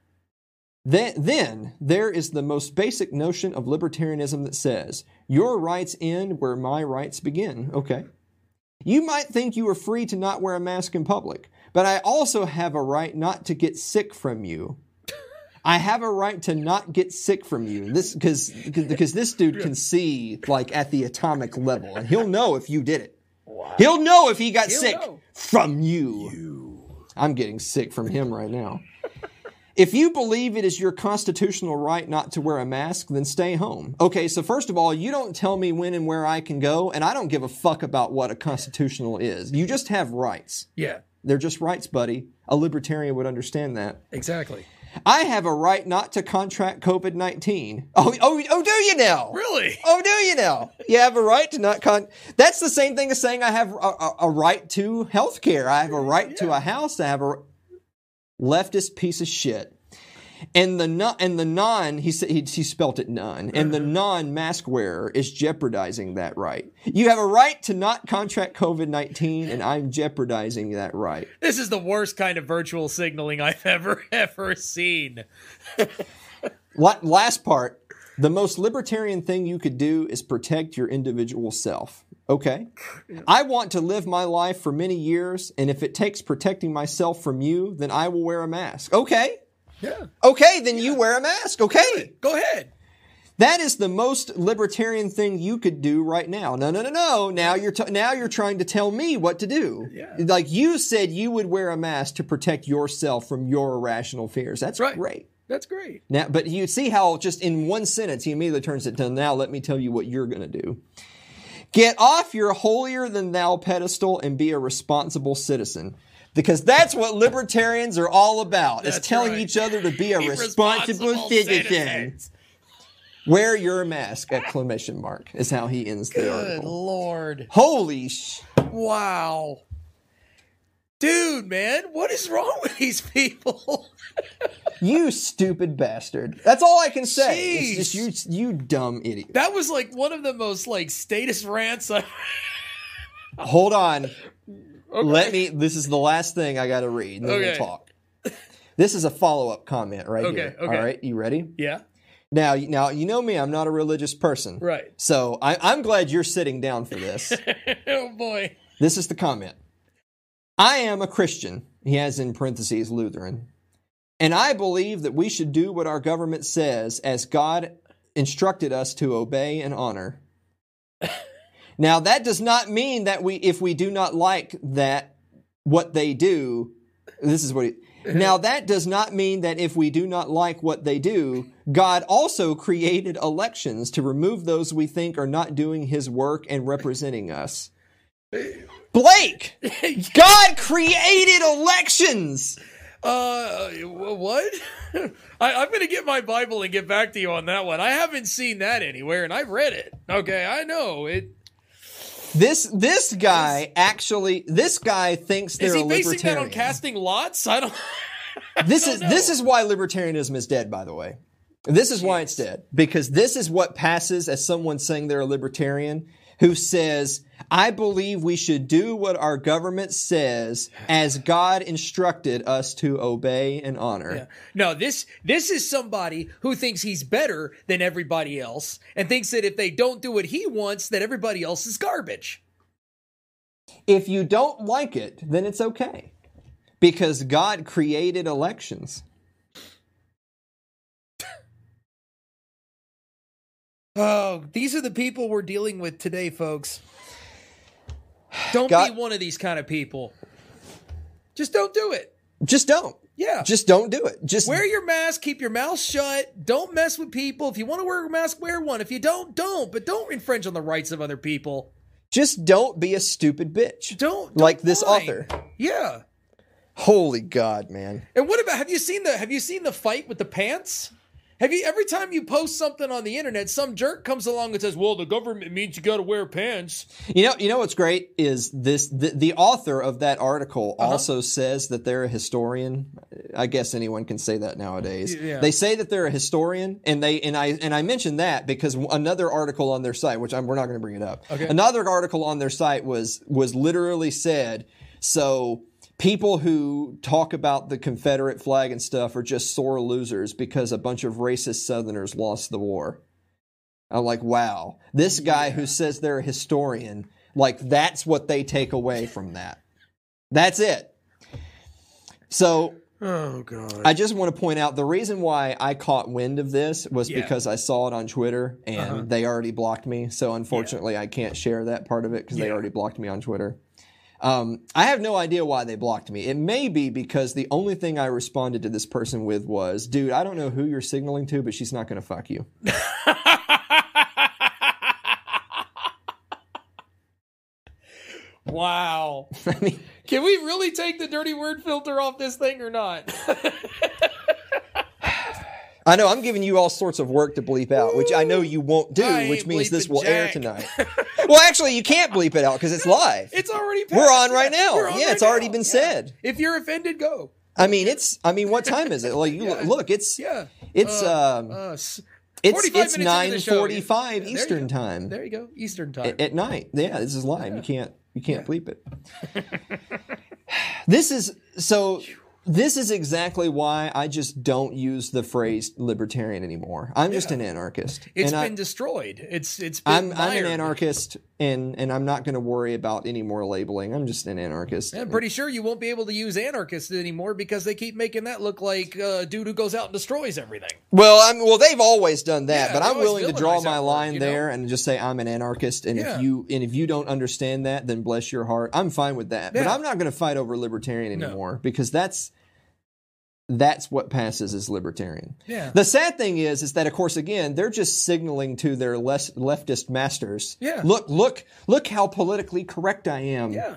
Then, there is the most basic notion of libertarianism that says, your rights end where my rights begin. Okay. You might think you are free to not wear a mask in public, but I also have a right not to get sick from you. I have a right to not get sick from you. This because because this dude can see like at the atomic level, and he'll know if you did it. Wow. He'll know if he got he'll sick know. from you. you. I'm getting sick from him right now. If you believe it is your constitutional right not to wear a mask, then stay home. Okay, so first of all, you don't tell me when and where I can go, and I don't give a fuck about what a constitutional is. You just have rights. Yeah. They're just rights, buddy. A libertarian would understand that. Exactly. I have a right not to contract COVID nineteen. Oh, oh, oh, do you now? Really? Oh, do you now? You have a right to not con... That's the same thing as saying I have a, a, a right to health care. I have a right yeah. to a house. I have a... Leftist piece of shit. And the non, and the non, he said he, he spelt it none. And the non-mask wearer is jeopardizing that right. You have a right to not contract COVID nineteen, and I'm jeopardizing that right. This is the worst kind of virtual signaling I've ever ever seen. Last part, the most libertarian thing you could do is protect your individual self. Okay. I want to live my life for many years, and if it takes protecting myself from you, then I will wear a mask. Okay. Yeah. Okay, then yeah. you wear a mask. Okay. Go ahead. That is the most libertarian thing you could do right now. No, no, no, no. Now you're t- now you're trying to tell me what to do. Yeah. Like you said you would wear a mask to protect yourself from your irrational fears. That's right. great. That's great. Now, but you see how just in one sentence he immediately turns it to now let me tell you what you're going to do. Get off your holier-than-thou pedestal and be a responsible citizen. Because that's what libertarians are all about, is telling right. each other to be a be responsible, responsible citizen. Citizens. Wear your mask, exclamation mark, is how he ends Good the article. Good Lord. Holy sh... Wow. Dude, man, what is wrong with these people? You stupid bastard. That's all I can say. Jeez. It's just you, you dumb idiot. That was like one of the most like status rants I... Hold on. Okay. Let me, this is the last thing I got to read, and then okay. we'll talk. This is a follow-up comment right okay, here. Okay. All right, you ready? Yeah. Now, now, you know me, I'm not a religious person. Right. So I, I'm glad you're sitting down for this. Oh, boy. This is the comment. I am a Christian, he has in parentheses Lutheran, and I believe that we should do what our government says as God instructed us to obey and honor. Now, that does not mean that we, if we do not like that, what they do, this is what he, now that does not mean that if we do not like what they do, God also created elections to remove those we think are not doing his work and representing us. Blake! God created elections! Uh, what? I, I'm going to get my Bible and get back to you on that one. I haven't seen that anywhere, and I've read it. Okay, I know it. This this guy is, actually this guy thinks they're a libertarian. Is he basing that on casting lots? I don't. I this don't is know. This is why libertarianism is dead. By the way, this is Jeez. why it's dead, because this is what passes as someone saying they're a libertarian who says, "I believe we should do what our government says, as God instructed us to obey and honor." Yeah. No, this this is somebody who thinks he's better than everybody else, and thinks that if they don't do what he wants, that everybody else is garbage. If you don't like it, then it's okay, because God created elections. Oh, these are the people we're dealing with today, folks. Don't God, be one of these kind of people. Just don't do it. Just don't. Yeah. Just don't do it. Just wear your mask. Keep your mouth shut. Don't mess with people. If you want to wear a mask, wear one. If you don't, don't. But don't infringe on the rights of other people. Just don't be a stupid bitch. Don't, don't like this lie. Author. Yeah. Holy God, man. And what about? Have you seen the? Have you seen the fight with the pants? Have you, every time you post something on the internet, some jerk comes along and says, well, the government means you got to wear pants. You know, you know what's great is this, the, the author of that article uh-huh. also says that they're a historian. I guess anyone can say that nowadays. Yeah. They say that they're a historian, and they, and I, and I mentioned that because another article on their site, which I'm, we're not going to bring it up. Okay. Another article on their site was, was literally said, so, people who talk about the Confederate flag and stuff are just sore losers because a bunch of racist Southerners lost the war. I'm like, wow. This guy yeah. who says they're a historian, like, that's what they take away from that. That's it. So, oh God. I just want to point out the reason why I caught wind of this was yeah. because I saw it on Twitter and uh-huh. they already blocked me. So, unfortunately, yeah. I can't share that part of it because yeah. they already blocked me on Twitter. Um, I have no idea why they blocked me. It may be because the only thing I responded to this person with was, dude, I don't know who you're signaling to, but she's not going to fuck you. Wow. I mean, can we really take the dirty word filter off this thing or not? I know I'm giving you all sorts of work to bleep out, which I know you won't do, which means this will Jack. air tonight. Well, actually, you can't bleep it out because it's live. It's already passed. We're on right now. On yeah, right it's already now. been yeah. said. If you're offended, go. I mean, it's. I mean, what time is it? Like, you yeah. look, it's. Yeah. It's. Uh, um, uh, It's it's nine forty five Eastern time. There you go, Eastern time at, at night. Yeah, this is live. Yeah. You can't you can't yeah. bleep it. This is so. This is exactly why I just don't use the phrase libertarian anymore. I'm yeah. just an anarchist. It's and been I, destroyed. It's it's. Been I'm, I'm an anarchist, and and I'm not going to worry about any more labeling. I'm just an anarchist. I'm pretty sure you won't be able to use anarchist anymore because they keep making that look like a dude who goes out and destroys everything. Well, I'm well. They've always done that, yeah, but I'm willing to draw my line you know? there and just say I'm an anarchist. And yeah. if you and if you don't understand that, then bless your heart. I'm fine with that. Yeah. But I'm not going to fight over libertarian anymore no. because that's. That's what passes as libertarian. Yeah. The sad thing is, is that of course, again, they're just signaling to their less leftist masters. Yeah. Look, look, look how politically correct I am. Yeah.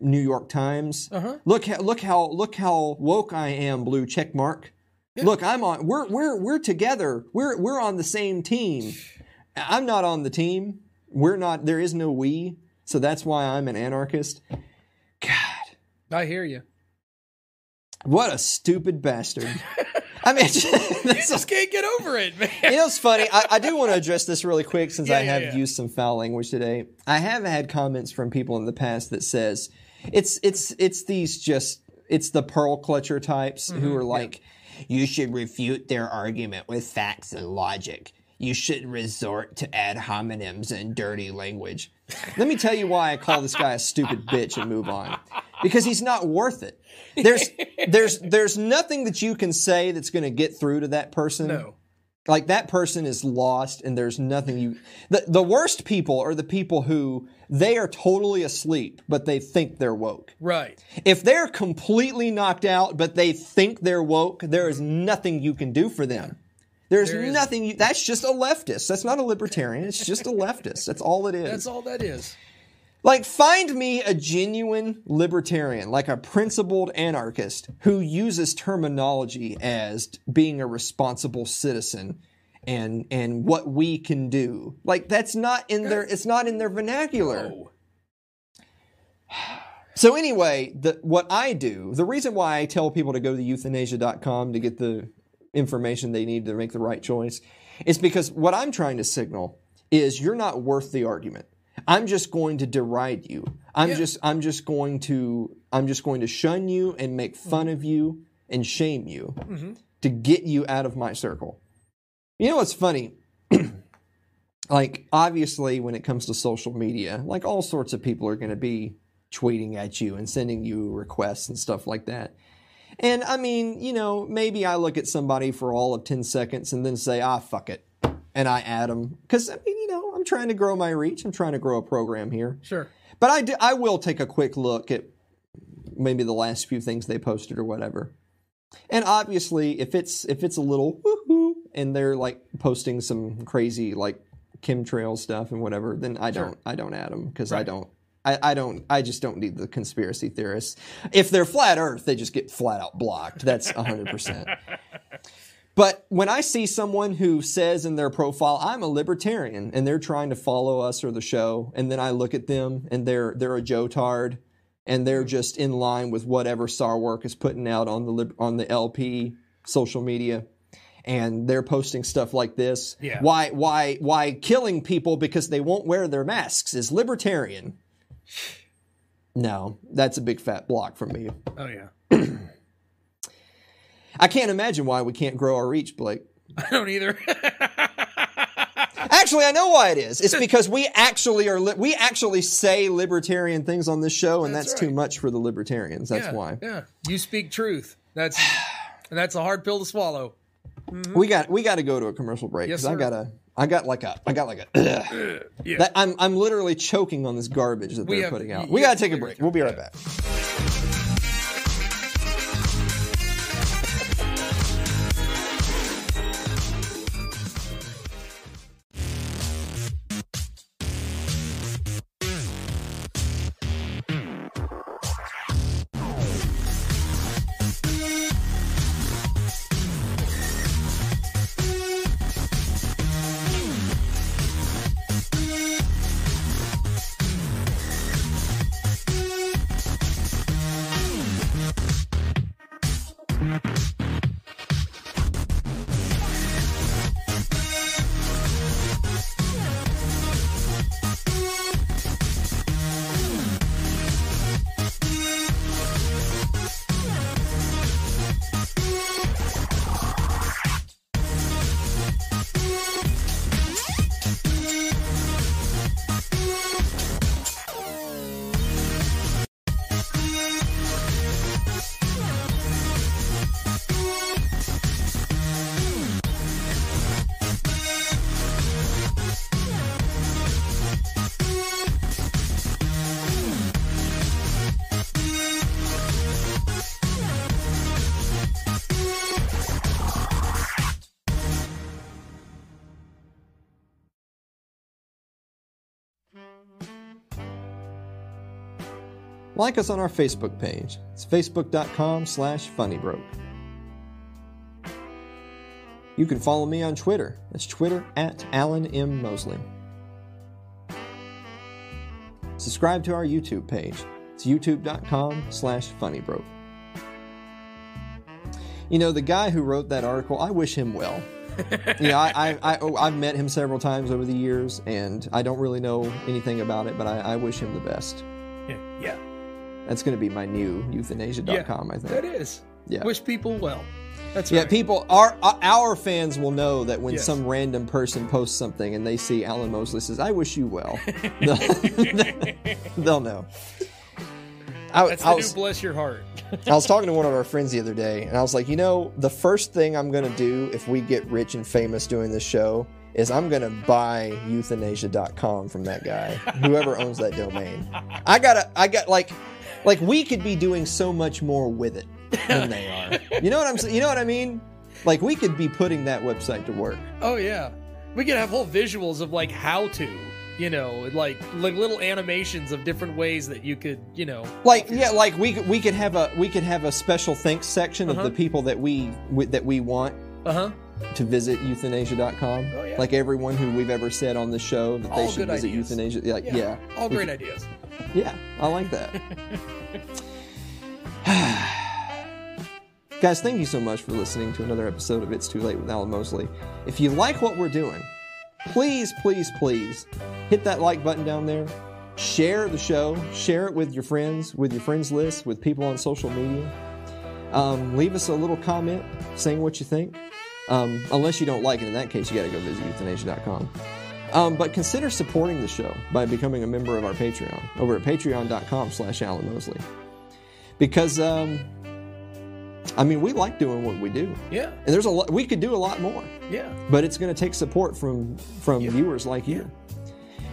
New York Times. Uh-huh. Look, look how, look how woke I am. Blue check mark. Yeah. Look, I'm on. We're we're we're together. We're we're on the same team. I'm not on the team. We're not. There is no we. So that's why I'm an anarchist. God. I hear you. What a stupid bastard. I mean, just, you just can't get over it, man. You know, it's funny. I, I do want to address this really quick since yeah, I have yeah, yeah. used some foul language today. I have had comments from people in the past that says it's it's it's these just it's the pearl clutcher types mm-hmm. who are like, yeah. you should refute their argument with facts and logic. You shouldn't resort to ad hominems and dirty language. Let me tell you why I call this guy a stupid bitch and move on. Because he's not worth it. There's there's there's nothing that you can say that's going to get through to that person. No. Like that person is lost and there's nothing you... The, the worst people are the people who, they are totally asleep, but they think they're woke. Right. If they're completely knocked out, but they think they're woke, there is nothing you can do for them. There's there nothing... You, that's just a leftist. That's not a libertarian. It's just a leftist. That's all it is. That's all that is. Like, find me a genuine libertarian, like a principled anarchist who uses terminology as being a responsible citizen and and what we can do. Like, that's not in their, it's not in their vernacular. No. So anyway, the, what I do, the reason why I tell people to go to euthanasia dot com to get the information they need to make the right choice is because what I'm trying to signal is you're not worth the argument. I'm just going to deride you. I'm yeah. just I'm just going to I'm just going to shun you and make fun mm-hmm. of you and shame you mm-hmm. to get you out of my circle. You know what's funny? Like, obviously when it comes to social media, like all sorts of people are going to be tweeting at you and sending you requests and stuff like that. And I mean, you know, maybe I look at somebody for all of ten seconds and then say, ah, fuck it. And I add them because, I mean, you know, I'm trying to grow my reach. I'm trying to grow a program here. Sure. But I, do, I will take a quick look at maybe the last few things they posted or whatever. And obviously, if it's if it's a little woohoo and they're like posting some crazy like chemtrail stuff and whatever, then I don't sure. I don't add them because right. I don't I, I don't I just don't need the conspiracy theorists. If they're flat Earth, they just get flat out blocked. That's one hundred percent. But when I see someone who says in their profile, I'm a libertarian, and they're trying to follow us or the show, and then I look at them, and they're they're a jotard, and they're just in line with whatever Sarwark is putting out on the on the L P social media, and they're posting stuff like this. Yeah. Why why why killing people because they won't wear their masks is libertarian? No, that's a big fat block from me. Oh yeah. I can't imagine why we can't grow our reach, Blake. I don't either. Actually, I know why it is. It's because we actually are li- we actually say libertarian things on this show, and that's, that's right. too much for the libertarians. That's yeah, why. Yeah, you speak truth. That's and that's a hard pill to swallow. Mm-hmm. We got we got to go to a commercial break because yes, I gotta I got like a I got like a. yeah. that, I'm I'm literally choking on this garbage that we they're have, putting out. We gotta take a break. We'll be right yeah. back. Like us on our Facebook page. It's facebook dot com slash funnybroke. You can follow me on Twitter. That's Twitter at Alan M. Mosley. Subscribe to our YouTube page. It's youtube dot com slash funnybroke. You know, the guy who wrote that article, I wish him well. you know, I, I, I, oh, I've met him several times over the years, and I don't really know anything about it, but I, I wish him the best. Yeah. yeah. That's going to be my new euthanasia dot com, yeah, I think. That is. Yeah. Wish people well. That's yeah, right. people, our our fans will know that when yes. some random person posts something and they see Alan Mosley says, I wish you well. They'll know. I, That's I the was, new bless your heart. I was talking to one of our friends the other day, and I was like, you know, the first thing I'm going to do if we get rich and famous doing this show is I'm going to buy euthanasia dot com from that guy, whoever owns that domain. I got I got like, like we could be doing so much more with it. Than they are. You know what I'm saying? You know what I mean? Like, we could be putting that website to work. Oh, yeah. We could have whole visuals of, like, how to, you know, like, like little animations of different ways that you could, you know. Like, yeah, like, we could, we could have a we could have a special thanks section uh-huh. of the people that we, we that we want uh-huh. to visit euthanasia dot com. Oh, yeah. Like, everyone who we've ever said on the show that All they should visit ideas. euthanasia. Like, yeah. yeah. All great we, ideas. Yeah, I like that. Guys, thank you so much for listening to another episode of It's Too Late with Alan Mosley. If you like what we're doing, please, please, please hit that like button down there. Share the show. Share it with your friends, with your friends list, with people on social media. Um, leave us a little comment saying what you think. Um, unless you don't like it. In that case, you got to go visit euthanasia dot com. Um, but consider supporting the show by becoming a member of our Patreon over at patreon dot com slash Alan Mosley. Because... Um, I mean, we like doing what we do. Yeah. And there's a lot, we could do a lot more. Yeah. But it's going to take support from from yeah. viewers like yeah. you.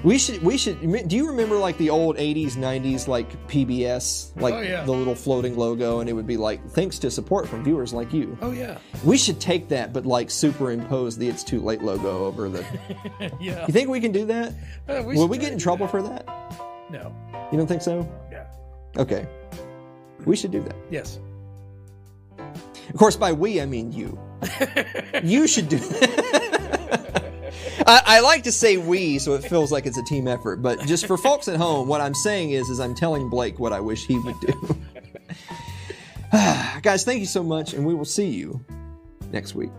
We should, we should, do you remember like the old eighties, nineties, like P B S, like oh, yeah. the little floating logo, and it would be like, thanks to support from viewers like you. Oh, yeah. We should take that, but like superimpose the It's Too Late logo over the, yeah. You think we can do that? Uh, we Will we get in trouble that. for that? No. You don't think so? Yeah. Okay. We should do that. Yes. Of course, by we, I mean you. You should do that. I, I like to say we, so it feels like it's a team effort. But just for folks at home, what I'm saying is, is I'm telling Blake what I wish he would do. Guys, thank you so much, and we will see you next week.